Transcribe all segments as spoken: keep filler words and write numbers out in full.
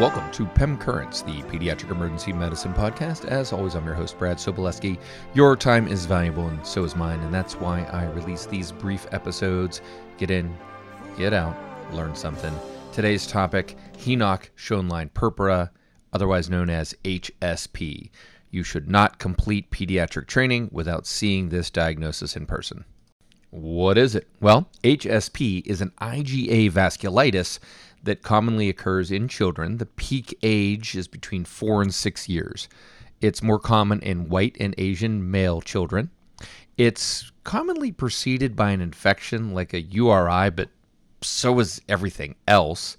Welcome to P E M Currents, the Pediatric Emergency Medicine Podcast. As always, I'm your host, Brad Sobolewski. Your time is valuable, and so is mine, and that's why I release these brief episodes. Get in, get out, learn something. Today's topic, Henoch-Schönlein Purpura, otherwise known as H S P. You should not complete pediatric training without seeing this diagnosis in person. What is it? Well, H S P is an IgA vasculitis that commonly occurs in children. The peak age is between four and six years. It's more common in white and Asian male children. It's commonly preceded by an infection like a U R I, but so is everything else.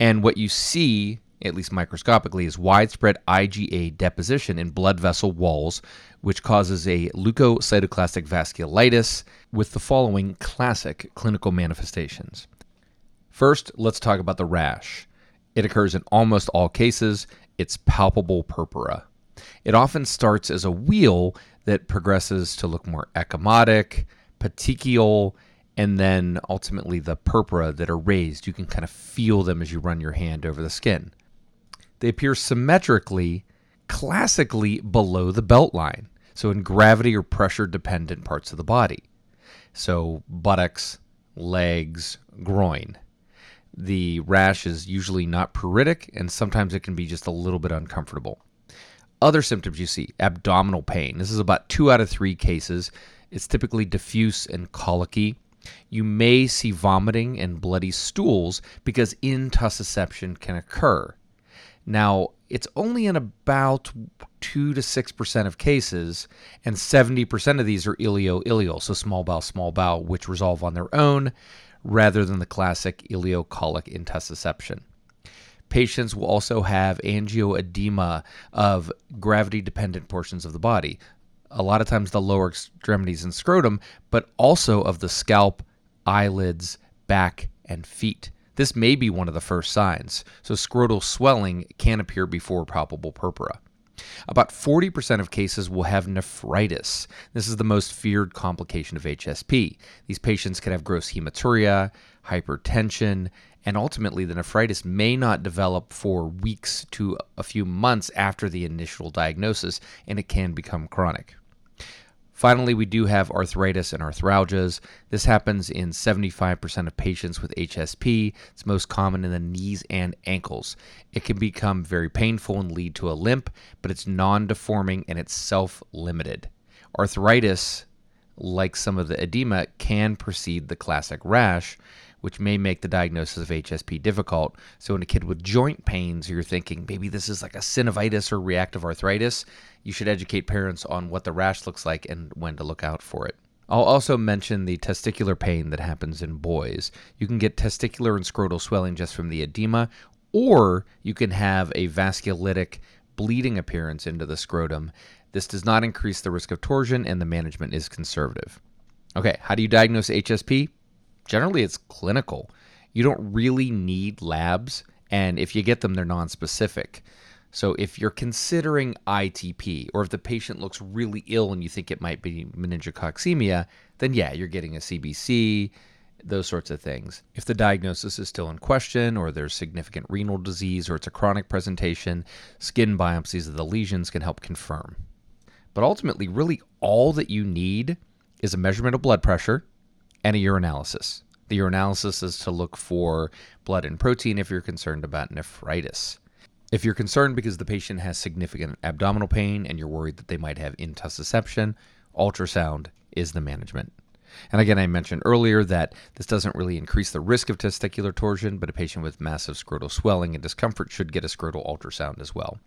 And what you see, at least microscopically, is widespread IgA deposition in blood vessel walls, which causes a leukocytoclastic vasculitis with the following classic clinical manifestations. First, let's talk about the rash. It occurs in almost all cases. It's palpable purpura. It often starts as a wheal that progresses to look more ecchymotic, petechial, and then ultimately the purpura that are raised. You can kind of feel them as you run your hand over the skin. They appear symmetrically, classically below the belt line, so in gravity or pressure-dependent parts of the body. So buttocks, legs, groin. The rash is usually not pruritic, and sometimes it can be just a little bit uncomfortable. Other symptoms you see, abdominal pain. This is about two out of three cases. It's typically diffuse and colicky. You may see vomiting and bloody stools because intussusception can occur. Now, it's only in about two to six percent of cases, and seventy percent of these are ileo-ileal, so small bowel, small bowel, which resolve on their own, rather than the classic ileocolic intussusception. Patients will also have angioedema of gravity-dependent portions of the body, a lot of times the lower extremities and scrotum, but also of the scalp, eyelids, back, and feet. This may be one of the first signs, so scrotal swelling can appear before palpable purpura. About forty percent of cases will have nephritis. This is the most feared complication of H S P. These patients can have gross hematuria, hypertension, and ultimately the nephritis may not develop for weeks to a few months after the initial diagnosis, and it can become chronic. Finally, we do have arthritis and arthralgias. This happens in seventy-five percent of patients with H S P. It's most common in the knees and ankles. It can become very painful and lead to a limp, but it's non-deforming and it's self-limited. Arthritis, like some of the edema, can precede the classic rash, which may make the diagnosis of H S P difficult. So in a kid with joint pains, you're thinking maybe this is like a synovitis or reactive arthritis. You should educate parents on what the rash looks like and when to look out for it. I'll also mention the testicular pain that happens in boys. You can get testicular and scrotal swelling just from the edema, or you can have a vasculitic bleeding appearance into the scrotum. This does not increase the risk of torsion, and the management is conservative. Okay, how do you diagnose H S P? Generally, it's clinical. You don't really need labs, and if you get them, they're nonspecific. So if you're considering I T P, or if the patient looks really ill and you think it might be meningococcemia, then yeah, you're getting a C B C, those sorts of things. If the diagnosis is still in question, or there's significant renal disease, or it's a chronic presentation, skin biopsies of the lesions can help confirm. But ultimately, really all that you need is a measurement of blood pressure, and a urinalysis. The urinalysis is to look for blood and protein if you're concerned about nephritis. If you're concerned because the patient has significant abdominal pain and you're worried that they might have intussusception, ultrasound is the management. And again, I mentioned earlier that this doesn't really increase the risk of testicular torsion, but a patient with massive scrotal swelling and discomfort should get a scrotal ultrasound as well.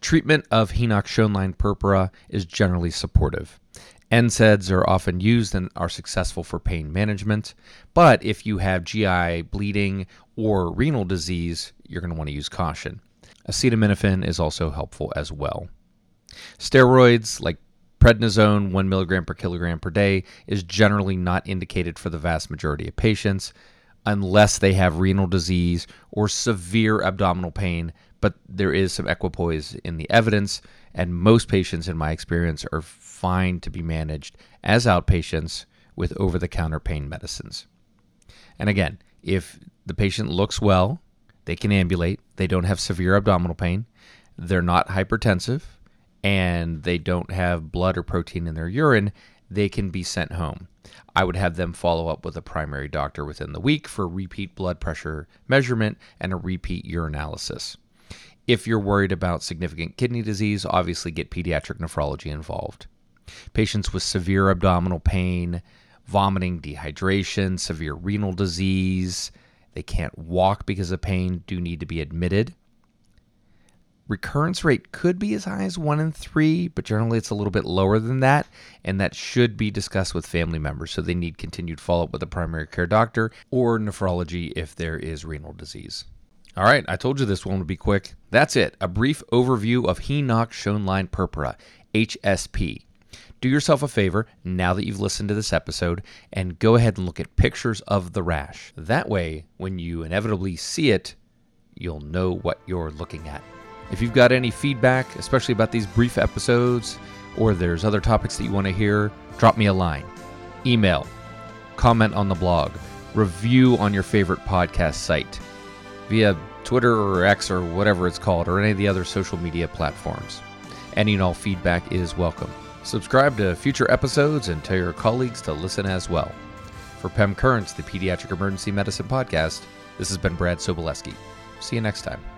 Treatment of Henoch-Schönlein purpura is generally supportive. N SAIDs are often used and are successful for pain management, but if you have G I bleeding or renal disease, you're going to want to use caution. Acetaminophen is also helpful as well. Steroids like prednisone, one milligram per kilogram per day, is generally not indicated for the vast majority of patients unless they have renal disease or severe abdominal pain, but there is some equipoise in the evidence, and most patients, in my experience, are fine to be managed as outpatients with over-the-counter pain medicines. And again, if the patient looks well, They can ambulate. They don't have severe abdominal pain. They're not hypertensive, and they don't have blood or protein in their urine. They can be sent home. I would have them follow up with a primary doctor within the week for repeat blood pressure measurement and a repeat urinalysis. If you're worried about significant kidney disease, obviously get pediatric nephrology involved. Patients with severe abdominal pain, vomiting, dehydration, severe renal disease, they can't walk because of pain, do need to be admitted. Recurrence rate could be as high as one in three, but generally it's a little bit lower than that, and that should be discussed with family members, so they need continued follow-up with a primary care doctor or nephrology if there is renal disease. All right, I told you this one would be quick. That's it, a brief overview of Henoch-Schönlein Purpura, H S P. Do yourself a favor, now that you've listened to this episode, and go ahead and look at pictures of the rash. That way, when you inevitably see it, you'll know what you're looking at. If you've got any feedback, especially about these brief episodes, or there's other topics that you want to hear, drop me a line, email, comment on the blog, review on your favorite podcast site, via Twitter or X or whatever it's called, or any of the other social media platforms. Any and all feedback is welcome. Subscribe to future episodes and tell your colleagues to listen as well. For P E M Currents, the Pediatric Emergency Medicine Podcast, this has been Brad Sobolewski. See you next time.